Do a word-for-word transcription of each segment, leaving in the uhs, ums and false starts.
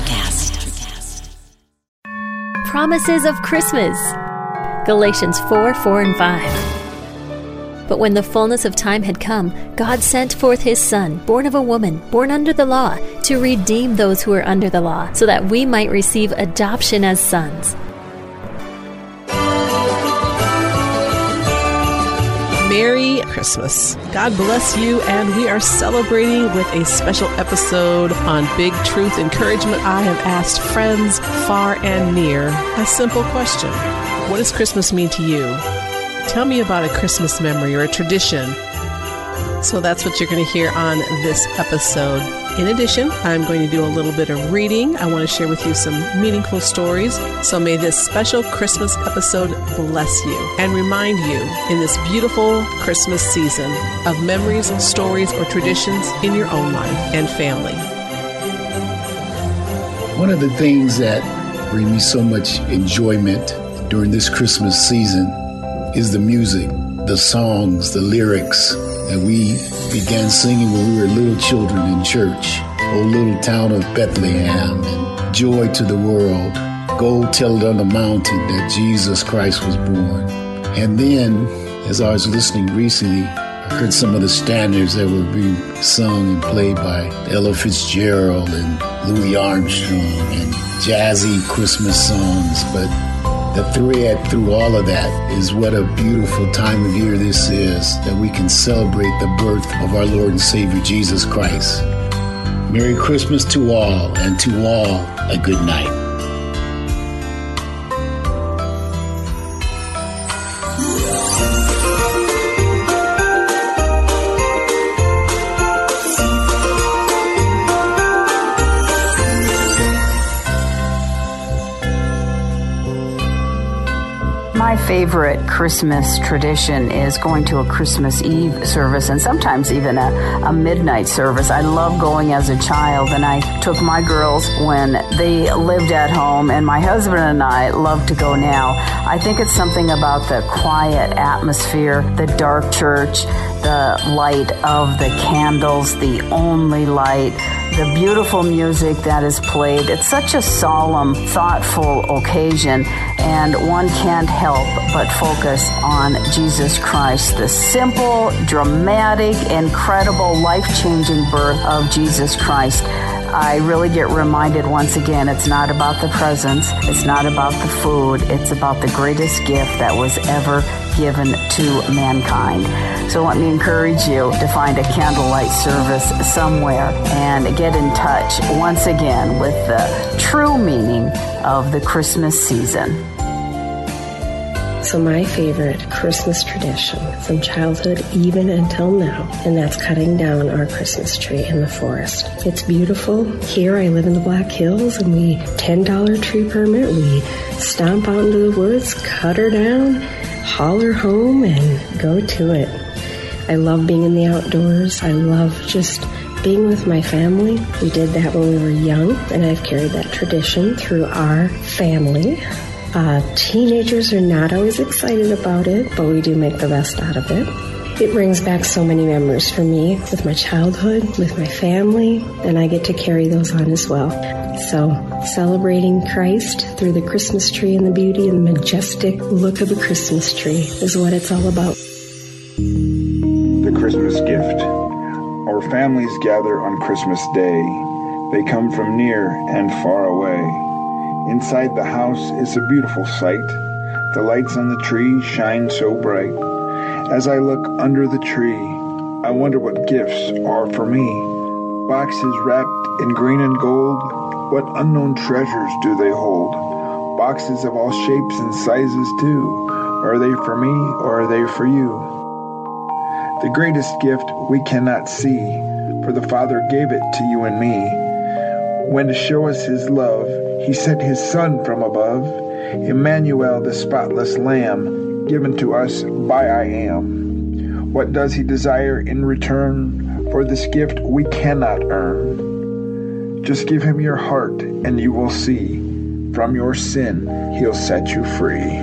Electracast. Promises of Christmas. Galatians four, four and five. But when the fullness of time had come, God sent forth his Son, born of a woman, born under the law, to redeem those who are under the law, so that we might receive adoption as sons. Merry Christmas. God bless you, and we are celebrating with a special episode on Big Truth Encouragement. I have asked friends far and near a simple question. What does Christmas mean to you? Tell me about a Christmas memory or a tradition. So that's what you're going to hear on this episode. In addition, I'm going to do a little bit of reading. I want to share with you some meaningful stories. So may this special Christmas episode bless you and remind you in this beautiful Christmas season of memories, stories, or traditions in your own life and family. One of the things that brings me so much enjoyment during this Christmas season is the music, the songs, the lyrics that we began singing when we were little children in church. Oh, little town of Bethlehem, and joy to the world. Go tell it on the mountain that Jesus Christ was born. And then, as I was listening recently, I heard some of the standards that were being sung and played by Ella Fitzgerald and Louis Armstrong and jazzy Christmas songs. But the thread through all of that is what a beautiful time of year this is, that we can celebrate the birth of our Lord and Savior, Jesus Christ. Merry Christmas to all, and to all a good night. My favorite Christmas tradition is going to a Christmas Eve service, and sometimes even a, a midnight service. I love going as a child, and I took my girls when they lived at home, and my husband and I love to go now. I think it's something about the quiet atmosphere, the dark church, the light of the candles, the only light, the beautiful music that is played. It's such a solemn, thoughtful occasion, and one can't help but focus on Jesus Christ, the simple, dramatic, incredible, life-changing birth of Jesus Christ. I really get reminded once again, it's not about the presents, it's not about the food, it's about the greatest gift that was ever given to mankind. So let me encourage you to find a candlelight service somewhere and get in touch once again with the true meaning of the Christmas season. So my favorite Christmas tradition from childhood even until now, and that's cutting down our Christmas tree in the forest. It's beautiful. Here I live in the Black Hills, and we ten dollars tree permit. We stomp out into the woods, cut her down, haul her home, and go to it. I love being in the outdoors. I love just being with my family. We did that when we were young, and I've carried that tradition through our family. Uh, teenagers are not always excited about it, but we do make the best out of it. It brings back so many memories for me with my childhood, with my family, and I get to carry those on as well. So, celebrating Christ through the Christmas tree and the beauty and the majestic look of the Christmas tree is what it's all about. The Christmas gift. Our families gather on Christmas Day. They come from near and far away. Inside the house is a beautiful sight. The lights on the tree shine so bright. As I look under the tree, I wonder what gifts are for me. Boxes wrapped in green and gold, what unknown treasures do they hold? Boxes of all shapes and sizes too. Are they for me or are they for you? The greatest gift we cannot see, for the Father gave it to you and me. When to show us his love, he sent his Son from above, Emmanuel, the spotless Lamb, given to us by I Am. What does he desire in return for this gift we cannot earn? Just give him your heart, and you will see, from your sin he'll set you free.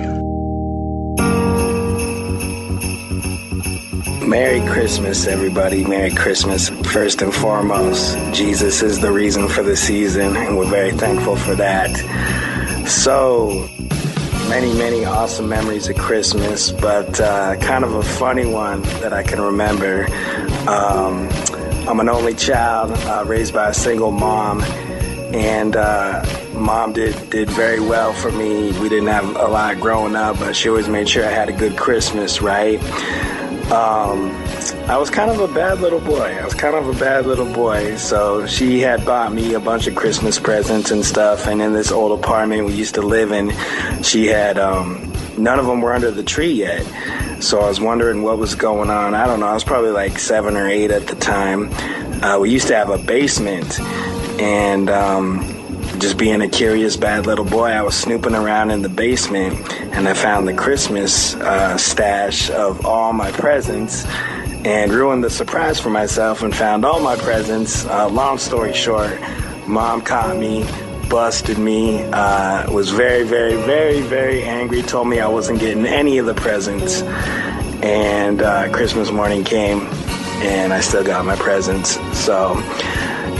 Merry Christmas, everybody. Merry Christmas. First and foremost, Jesus is the reason for the season, and we're very thankful for that. So many, many awesome memories of Christmas, but uh, kind of a funny one that I can remember. Um, I'm an only child uh, raised by a single mom, and uh, mom did, did very well for me. We didn't have a lot growing up, but she always made sure I had a good Christmas, right? Um, I was kind of a bad little boy. I was kind of a bad little boy. So she had bought me a bunch of Christmas presents and stuff. And in this old apartment we used to live in, she had, um, none of them were under the tree yet. So I was wondering what was going on. I don't know. I was probably like seven or eight at the time. Uh, we used to have a basement, and, um, just being a curious bad little boy, I was snooping around in the basement, and I found the Christmas uh, stash of all my presents and ruined the surprise for myself and found all my presents. Uh, long story short, mom caught me, busted me, uh, was very, very, very, very angry, told me I wasn't getting any of the presents. And uh, Christmas morning came, and I still got my presents. So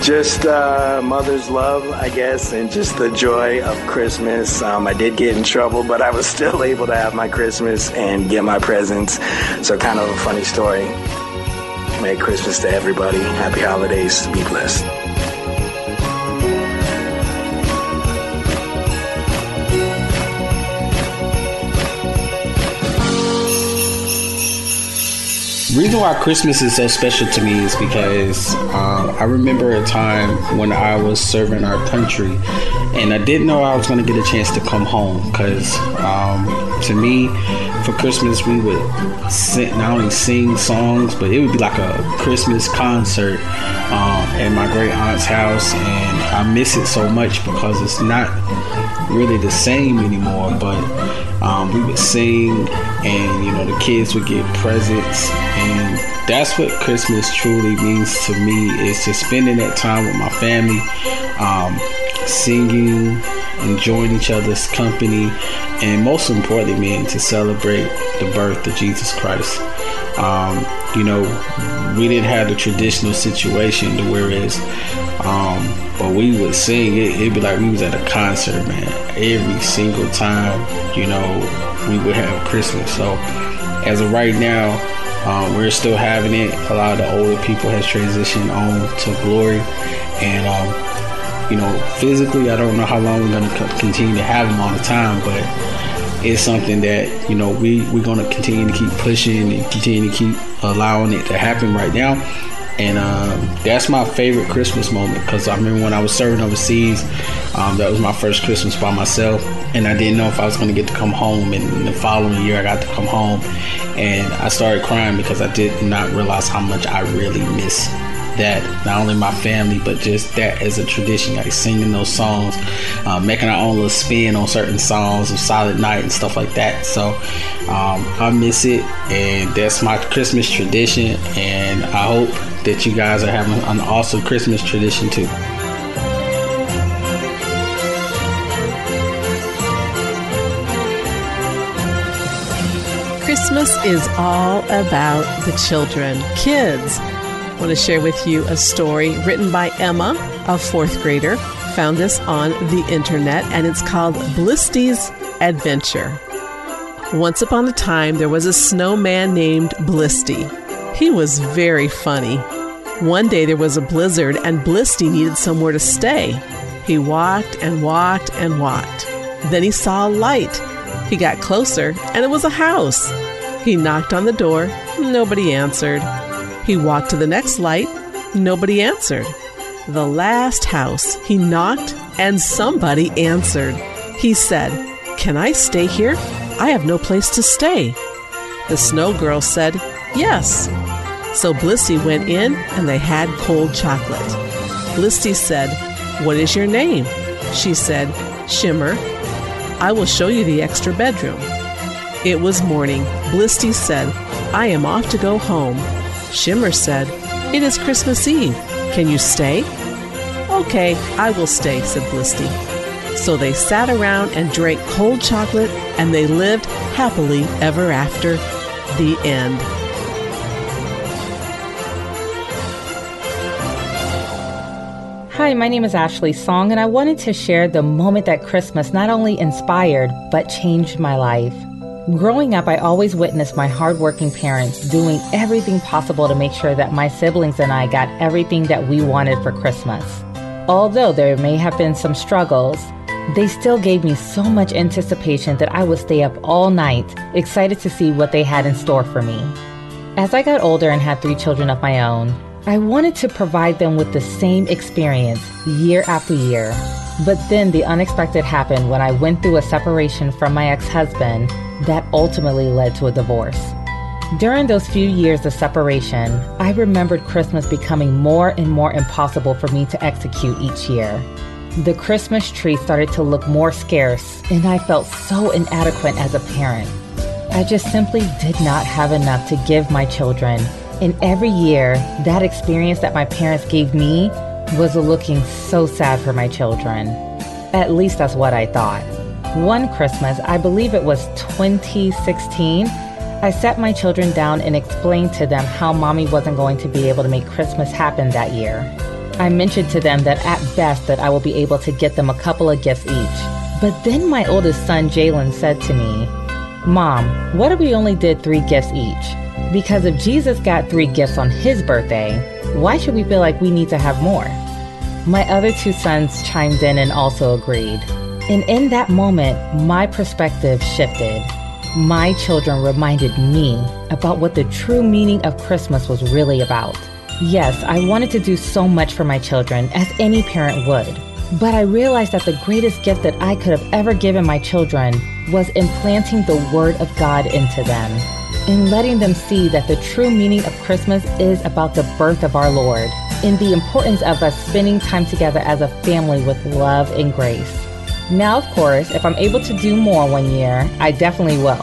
just uh, mother's love, I guess, and just the joy of Christmas. Um, I did get in trouble, but I was still able to have my Christmas and get my presents. So kind of a funny story. Merry Christmas to everybody. Happy holidays. Be blessed. The reason why Christmas is so special to me is because um, I remember a time when I was serving our country, and I didn't know I was going to get a chance to come home, because um, to me, for Christmas, we would sing, not only sing songs, but it would be like a Christmas concert um, at my great aunt's house, and I miss it so much because it's not really the same anymore. But um, we would sing, and you know, the kids would get presents, and that's what Christmas truly means to me, is to spending that time with my family, um, singing, enjoying each other's company, and most importantly, man, to celebrate the birth of Jesus Christ. Um, you know, we didn't have the traditional situation to where it's, um, but we would sing. It, it'd be like we was at a concert, man. Every single time, you know, we would have Christmas. So as of right now, um, we're still having it. A lot of the older people has transitioned on to glory, and um, you know, physically, I don't know how long we're gonna co- continue to have them all the time, but it's something that, you know, we, we're going to continue to keep pushing and continue to keep allowing it to happen right now. And um, that's my favorite Christmas moment, because I remember when I was serving overseas, um, that was my first Christmas by myself, and I didn't know if I was going to get to come home. And the following year, I got to come home, and I started crying because I did not realize how much I really missed that, not only my family, but just that as a tradition, like singing those songs, uh, making our own little spin on certain songs of Silent Night and stuff like that. So um, I miss it, and that's my Christmas tradition, and I hope that you guys are having an awesome Christmas tradition too. Christmas is all about the children, kids. I want to share with you a story written by Emma, a fourth grader. Found this on the internet, and it's called Blisty's Adventure. Once upon a time, there was a snowman named Blisty. He was very funny. One day there was a blizzard, and Blisty needed somewhere to stay. He walked and walked and walked. Then he saw a light. He got closer, and it was a house. He knocked on the door. Nobody answered. He walked to the next light. Nobody answered. The last house, he knocked, and somebody answered. He said, "Can I stay here? I have no place to stay." The snow girl said, "Yes." So Blisty went in, and they had cold chocolate. Blisty said, "What is your name?" She said, "Shimmer." "I will show you the extra bedroom." It was morning. Blisty said, "I am off to go home." Shimmer said, "It is Christmas Eve. Can you stay?" "Okay, I will stay," said Blisty. So they sat around and drank cold chocolate, and they lived happily ever after. The end. Hi, my name is Ashley Song, and I wanted to share the moment that Christmas not only inspired, but changed my life. Growing up, I always witnessed my hardworking parents doing everything possible to make sure that my siblings and I got everything that we wanted for Christmas. Although there may have been some struggles, they still gave me so much anticipation that I would stay up all night, excited to see what they had in store for me. As I got older and had three children of my own, I wanted to provide them with the same experience year after year. But then the unexpected happened when I went through a separation from my ex-husband that ultimately led to a divorce. During those few years of separation, I remembered Christmas becoming more and more impossible for me to execute each year. The Christmas tree started to look more scarce, and I felt so inadequate as a parent. I just simply did not have enough to give my children, and every year, that experience that my parents gave me was looking so sad for my children. At least that's what I thought. One Christmas, I believe it was twenty sixteen, I sat my children down and explained to them how mommy wasn't going to be able to make Christmas happen that year. I mentioned to them that at best that I will be able to get them a couple of gifts each. But then my oldest son, Jalen, said to me, "Mom, what if we only did three gifts each? Because if Jesus got three gifts on his birthday, why should we feel like we need to have more?" My other two sons chimed in and also agreed. And in that moment, my perspective shifted. My children reminded me about what the true meaning of Christmas was really about. Yes, I wanted to do so much for my children, as any parent would. But I realized that the greatest gift that I could have ever given my children was implanting the Word of God into them, and letting them see that the true meaning of Christmas is about the birth of our Lord, and the importance of us spending time together as a family with love and grace. Now, of course, if I'm able to do more one year, I definitely will.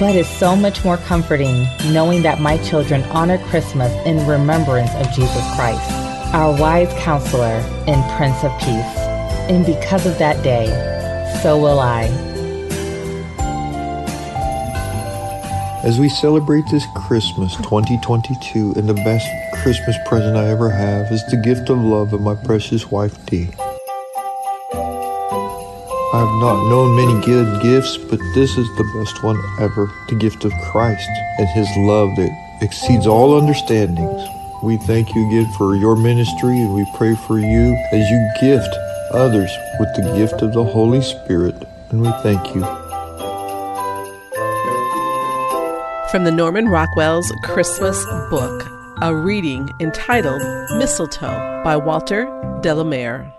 But it's so much more comforting knowing that my children honor Christmas in remembrance of Jesus Christ, our wise counselor and Prince of Peace. And because of that day, so will I. As we celebrate this Christmas twenty twenty-two, and the best Christmas present I ever have is the gift of love of my precious wife, Dee. I have not known many good gifts, but this is the best one ever, the gift of Christ and His love that exceeds all understandings. We thank you again for your ministry, and we pray for you as you gift others with the gift of the Holy Spirit, and we thank you. From the Norman Rockwell's Christmas book, a reading entitled Mistletoe by Walter Delamere.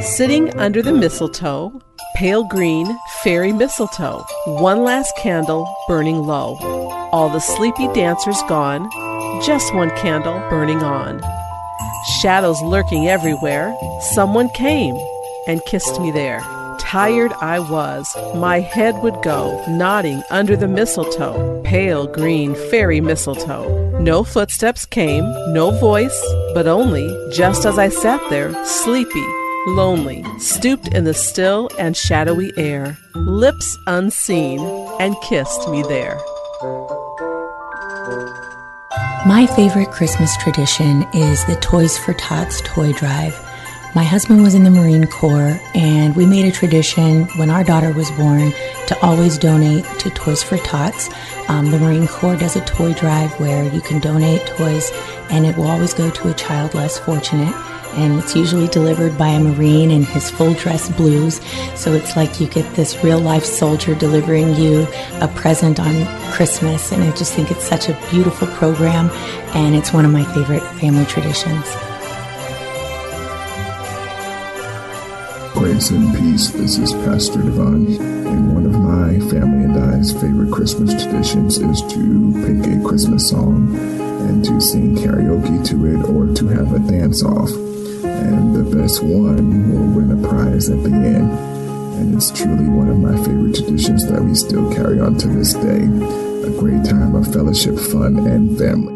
Sitting under the mistletoe, pale green, fairy mistletoe, one last candle burning low. All the sleepy dancers gone, just one candle burning on. Shadows lurking everywhere, someone came and kissed me there. Tired I was, my head would go, nodding under the mistletoe, pale green fairy mistletoe. No footsteps came, no voice, but only, just as I sat there, sleepy, lonely, stooped in the still and shadowy air, lips unseen, and kissed me there. My favorite Christmas tradition is the Toys for Tots toy drive. My husband was in the Marine Corps, and we made a tradition when our daughter was born to always donate to Toys for Tots. Um, the Marine Corps does a toy drive where you can donate toys, and it will always go to a child less fortunate. And it's usually delivered by a Marine in his full-dress blues. So it's like you get this real-life soldier delivering you a present on Christmas. And I just think it's such a beautiful program, and it's one of my favorite family traditions. Grace and peace, this is Pastor Devon, and one of my family and I's favorite Christmas traditions is to pick a Christmas song and to sing karaoke to it or to have a dance-off. And the best one will win a prize at the end. And it's truly one of my favorite traditions that we still carry on to this day. A great time of fellowship, fun, and family.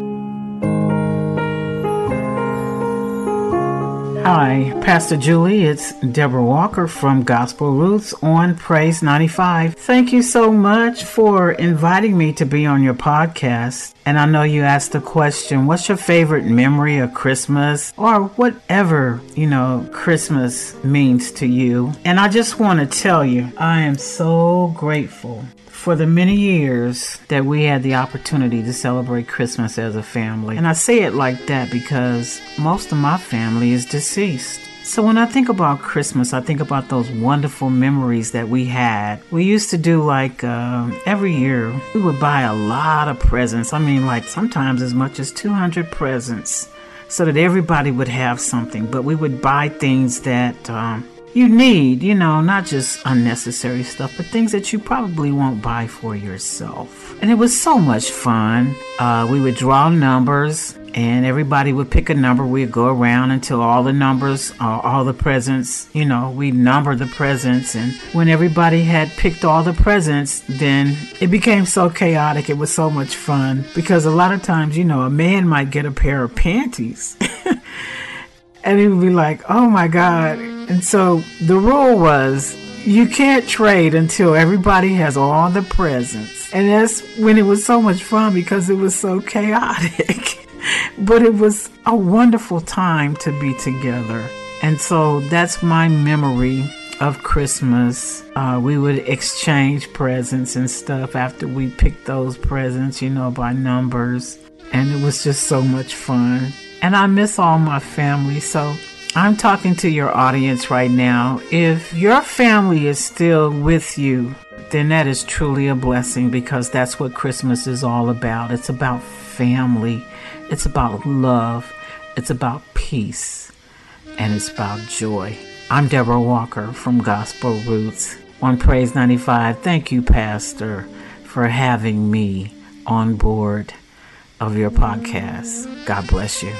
Hi, Pastor Julie. It's Deborah Walker from Gospel Roots on Praise ninety-five. Thank you so much for inviting me to be on your podcast. And I know you asked the question, what's your favorite memory of Christmas or whatever, you know, Christmas means to you? And I just want to tell you, I am so grateful for the many years that we had the opportunity to celebrate Christmas as a family. And I say it like that because most of my family is deceased. So when I think about Christmas, I think about those wonderful memories that we had. We used to do like uh, every year, we would buy a lot of presents. I mean, like sometimes as much as two hundred presents so that everybody would have something. But we would buy things that Um, you need, you know, not just unnecessary stuff, but things that you probably won't buy for yourself. And it was so much fun. Uh, we would draw numbers and everybody would pick a number. We'd go around until all the numbers, uh, all the presents, you know, we number the presents. And when everybody had picked all the presents, then it became so chaotic. It was so much fun because a lot of times, you know, a man might get a pair of panties and he would be like, oh my God. And so the rule was you can't trade until everybody has all the presents. And that's when it was so much fun because it was so chaotic. But it was a wonderful time to be together. And so that's my memory of Christmas. Uh, we would exchange presents and stuff after we picked those presents, you know, by numbers. And it was just so much fun. And I miss all my family, so I'm talking to your audience right now. If your family is still with you, then that is truly a blessing because that's what Christmas is all about. It's about family. It's about love. It's about peace. And it's about joy. I'm Deborah Walker from Gospel Roots on Praise ninety-five. Thank you, Pastor, for having me on board of your podcast. God bless you.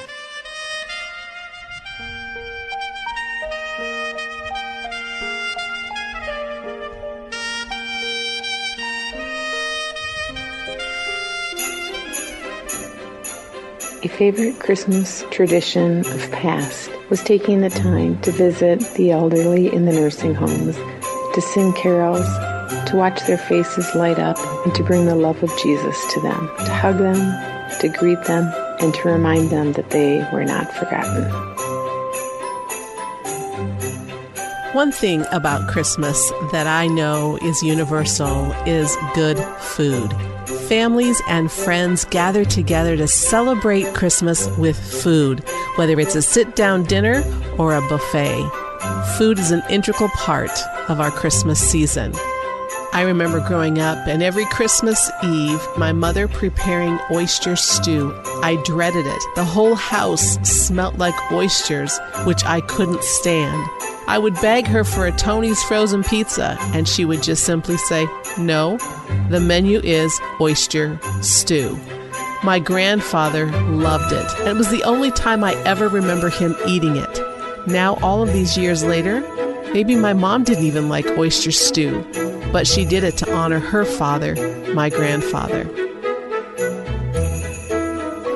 A favorite Christmas tradition of past was taking the time to visit the elderly in the nursing homes, to sing carols, to watch their faces light up, and to bring the love of Jesus to them, to hug them, to greet them, and to remind them that they were not forgotten. One thing about Christmas that I know is universal is good food. Families and friends gather together to celebrate Christmas with food, whether it's a sit-down dinner or a buffet. Food is an integral part of our Christmas season. I remember growing up and every Christmas Eve, my mother preparing oyster stew. I dreaded it. The whole house smelt like oysters, which I couldn't stand. I would beg her for a Tony's frozen pizza, and she would just simply say, no, the menu is oyster stew. My grandfather loved it, and it was the only time I ever remember him eating it. Now, all of these years later, maybe my mom didn't even like oyster stew, but she did it to honor her father, my grandfather.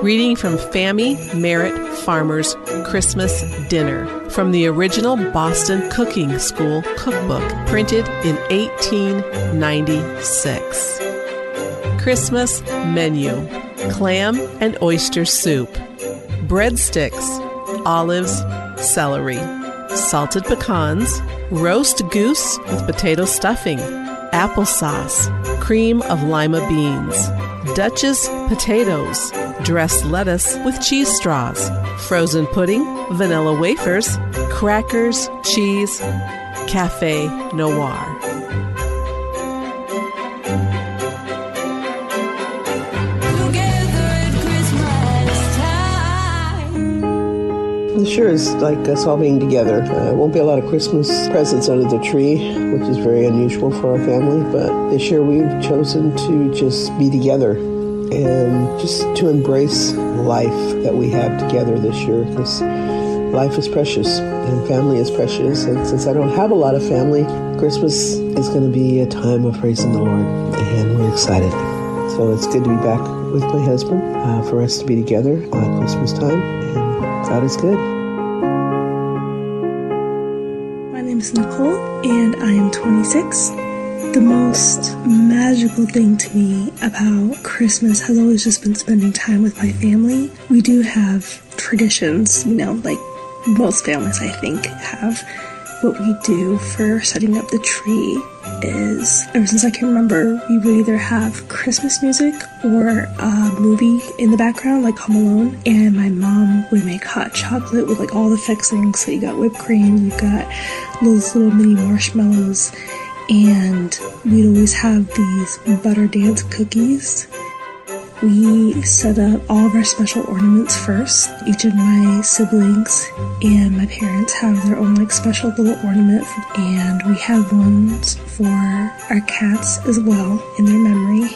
Reading from Fannie Merritt Farmer's Christmas Dinner from the original Boston Cooking School cookbook printed in eighteen ninety-six. Christmas menu: clam and oyster soup, breadsticks, olives, celery, salted pecans, roast goose with potato stuffing, applesauce, cream of lima beans, Duchess potatoes, dressed lettuce with cheese straws, frozen pudding, vanilla wafers, crackers, cheese, Café Noir. Sure, it's like us all being together. Uh, won't be a lot of Christmas presents under the tree, which is very unusual for our family, but this year we've chosen to just be together and just to embrace life that we have together this year, because life is precious and family is precious, and since I don't have a lot of family, Christmas is going to be a time of praising the Lord, and we're excited. So it's good to be back with my husband, uh, for us to be together at Christmas time, and God is good. is Nicole, and I am twenty-six. The most magical thing to me about Christmas has always just been spending time with my family. We do have traditions, you know, like most families I think have. What we do for setting up the tree is, ever since I can remember, we would either have Christmas music or a movie in the background, like Home Alone, and my mom would make hot chocolate with like all the fixings. So you got whipped cream, you've got those little mini marshmallows, and we'd always have these butter dance cookies. We set up all of our special ornaments first. Each of my siblings and my parents have their own like special little ornament, and we have ones for our cats as well in their memory.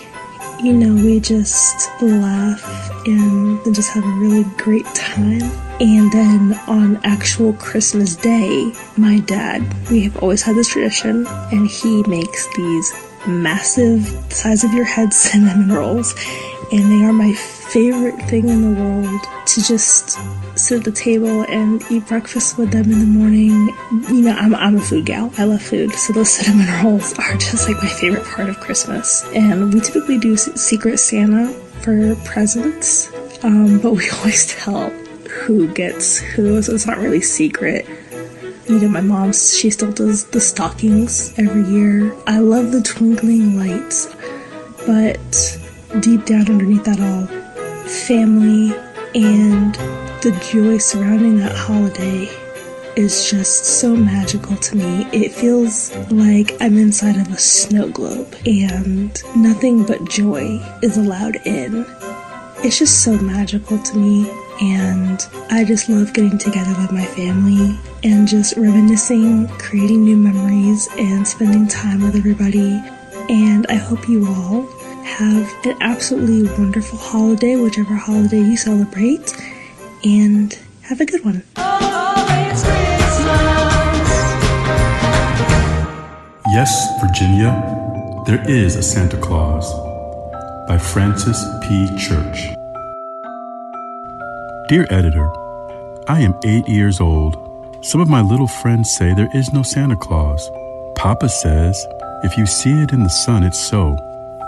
You know, we just laugh and just have a really great time. And then on actual Christmas Day, my dad, we have always had this tradition, and he makes these massive, size of your head cinnamon rolls. And they are my favorite thing in the world, to just sit at the table and eat breakfast with them in the morning. You know, I'm I'm a food gal. I love food. So those cinnamon rolls are just like my favorite part of Christmas. And we typically do Secret Santa for presents, um, but we always tell who gets who, so it's not really secret. You know, my mom, she still does the stockings every year. I love the twinkling lights, but deep down underneath that all, family and the joy surrounding that holiday is just so magical to me. It feels like I'm inside of a snow globe and nothing but joy is allowed in. It's just so magical to me, and I just love getting together with my family and just reminiscing, creating new memories, and spending time with everybody. And I hope you all have an absolutely wonderful holiday, whichever holiday you celebrate, and have a good one. Oh, it's Christmas. Yes, Virginia, there is a Santa Claus, by Francis P. Church. Dear editor, I am eight years old. Some of my little friends say there is no Santa Claus. Papa says, if you see it in the sun, it's so.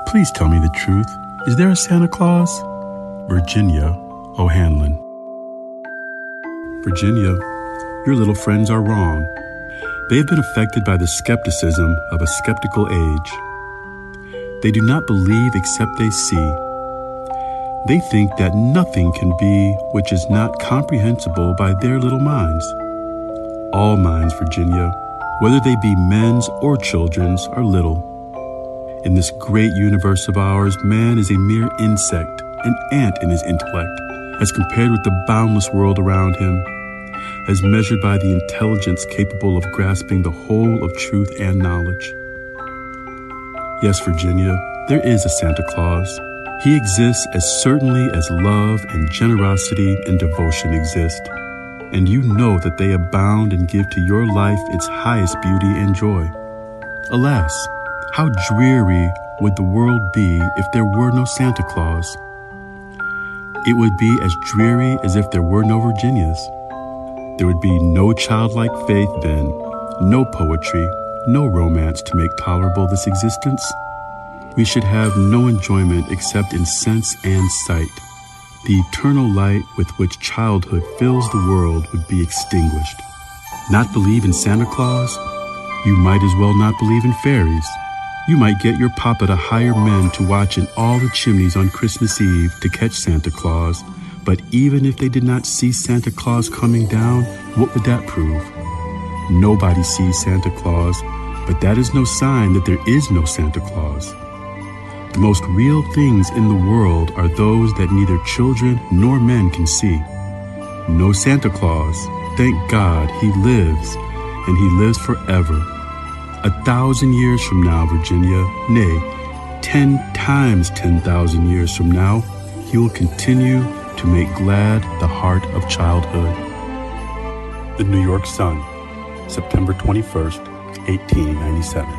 Please tell me the truth. Is there a Santa Claus? Virginia O'Hanlon. Virginia, your little friends are wrong. They have been affected by the skepticism of a skeptical age. They do not believe except they see. They think that nothing can be which is not comprehensible by their little minds. All minds, Virginia, whether they be men's or children's, are little. In this great universe of ours, man is a mere insect, an ant in his intellect, as compared with the boundless world around him, as measured by the intelligence capable of grasping the whole of truth and knowledge. Yes, Virginia, there is a Santa Claus. He exists as certainly as love and generosity and devotion exist, and you know that they abound and give to your life its highest beauty and joy. Alas, how dreary would the world be if there were no Santa Claus? It would be as dreary as if there were no Virginias. There would be no childlike faith then, no poetry, no romance to make tolerable this existence. We should have no enjoyment except in sense and sight. The eternal light with which childhood fills the world would be extinguished. Not believe in Santa Claus? You might as well not believe in fairies. You might get your papa to hire men to watch in all the chimneys on Christmas Eve to catch Santa Claus, but even if they did not see Santa Claus coming down, what would that prove? Nobody sees Santa Claus, but that is no sign that there is no Santa Claus. The most real things in the world are those that neither children nor men can see. No Santa Claus. Thank God he lives, and he lives forever. A thousand years from now, Virginia, nay, ten times ten thousand years from now, he will continue to make glad the heart of childhood. The New York Sun, September twenty-first, eighteen ninety-seven.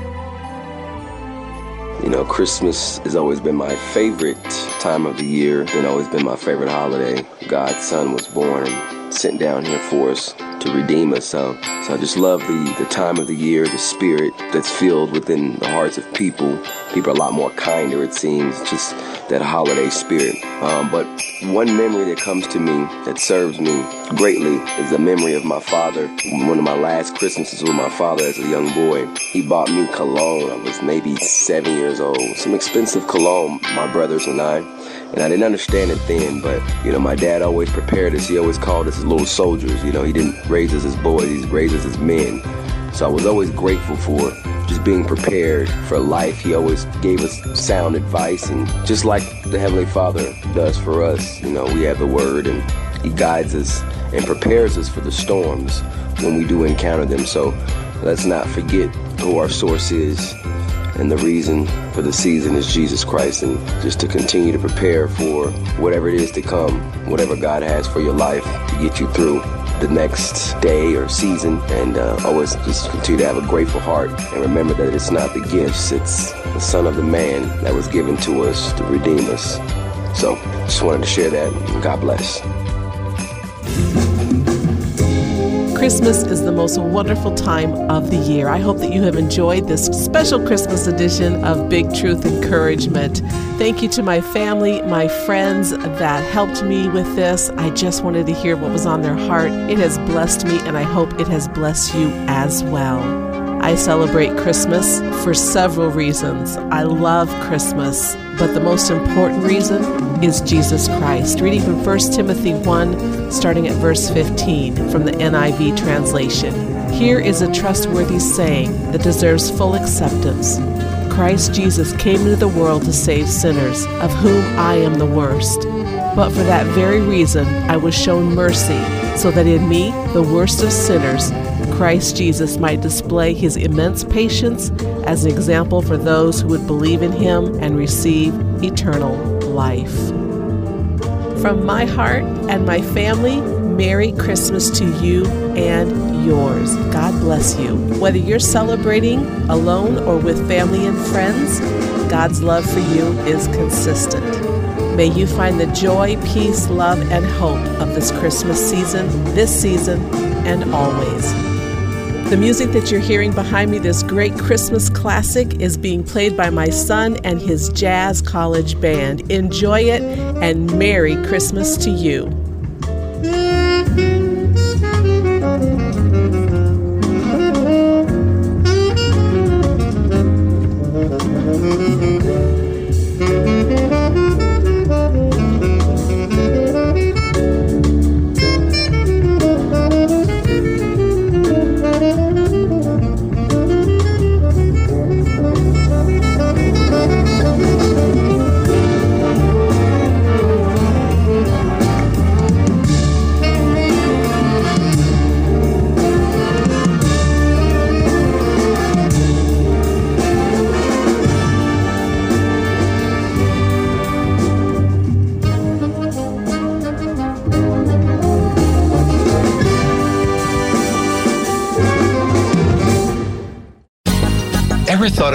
You know, Christmas has always been my favorite time of the year. It's always been my favorite holiday. God's son was born and sent down here for us to redeem us. So, so I just love the, the time of the year, the spirit that's filled within the hearts of people. People are a lot more kinder, it seems, just that holiday spirit. Um, but one memory that comes to me that serves me greatly is the memory of my father. One of my last Christmases with my father as a young boy, he bought me cologne. I was maybe seven years old. Some expensive cologne, my brothers and I. And I didn't understand it then, but, you know, my dad always prepared us. He always called us little soldiers. You know, he didn't raise us as boys. He raised us as men. So I was always grateful for just being prepared for life. He always gave us sound advice. And just like the Heavenly Father does for us, you know, we have the Word, and He guides us and prepares us for the storms when we do encounter them. So let's not forget who our source is. And the reason for the season is Jesus Christ, and just to continue to prepare for whatever it is to come, whatever God has for your life to get you through the next day or season. And uh, always just continue to have a grateful heart and remember that it's not the gifts, it's the Son of the Man that was given to us to redeem us. So just wanted to share that. God bless. Christmas is the most wonderful time of the year. I hope that you have enjoyed this special Christmas edition of Big Truth Encouragement. Thank you to my family, my friends that helped me with this. I just wanted to hear what was on their heart. It has blessed me, and I hope it has blessed you as well. I celebrate Christmas for several reasons. I love Christmas, but the most important reason is Jesus Christ. Reading from First Timothy one, starting at verse fifteen from the N I V translation. Here is a trustworthy saying that deserves full acceptance. Christ Jesus came into the world to save sinners, of whom I am the worst. But for that very reason, I was shown mercy, so that in me, the worst of sinners, Christ Jesus might display his immense patience as an example for those who would believe in him and receive eternal life. From my heart and my family, Merry Christmas to you and yours. God bless you. Whether you're celebrating alone or with family and friends, God's love for you is consistent. May you find the joy, peace, love, and hope of this Christmas season, this season, and always. The music that you're hearing behind me, this great Christmas classic, is being played by my son and his jazz college band. Enjoy it, and Merry Christmas to you. Thought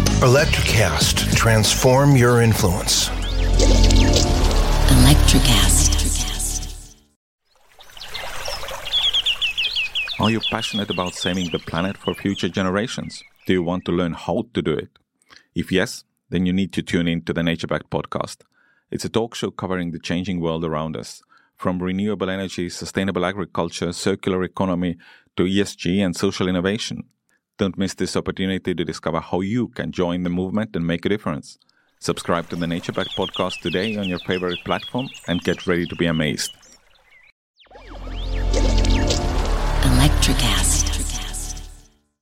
Electracast. Transform your influence. Electracast. Are you passionate about saving the planet for future generations? Do you want to learn how to do it? If yes, then you need to tune in to the Nature Pack podcast. It's a talk show covering the changing world around us. From renewable energy, sustainable agriculture, circular economy, to E S G and social innovation. Don't miss this opportunity to discover how you can join the movement and make a difference. Subscribe to the Nature Pack podcast today on your favorite platform and get ready to be amazed. Electracast.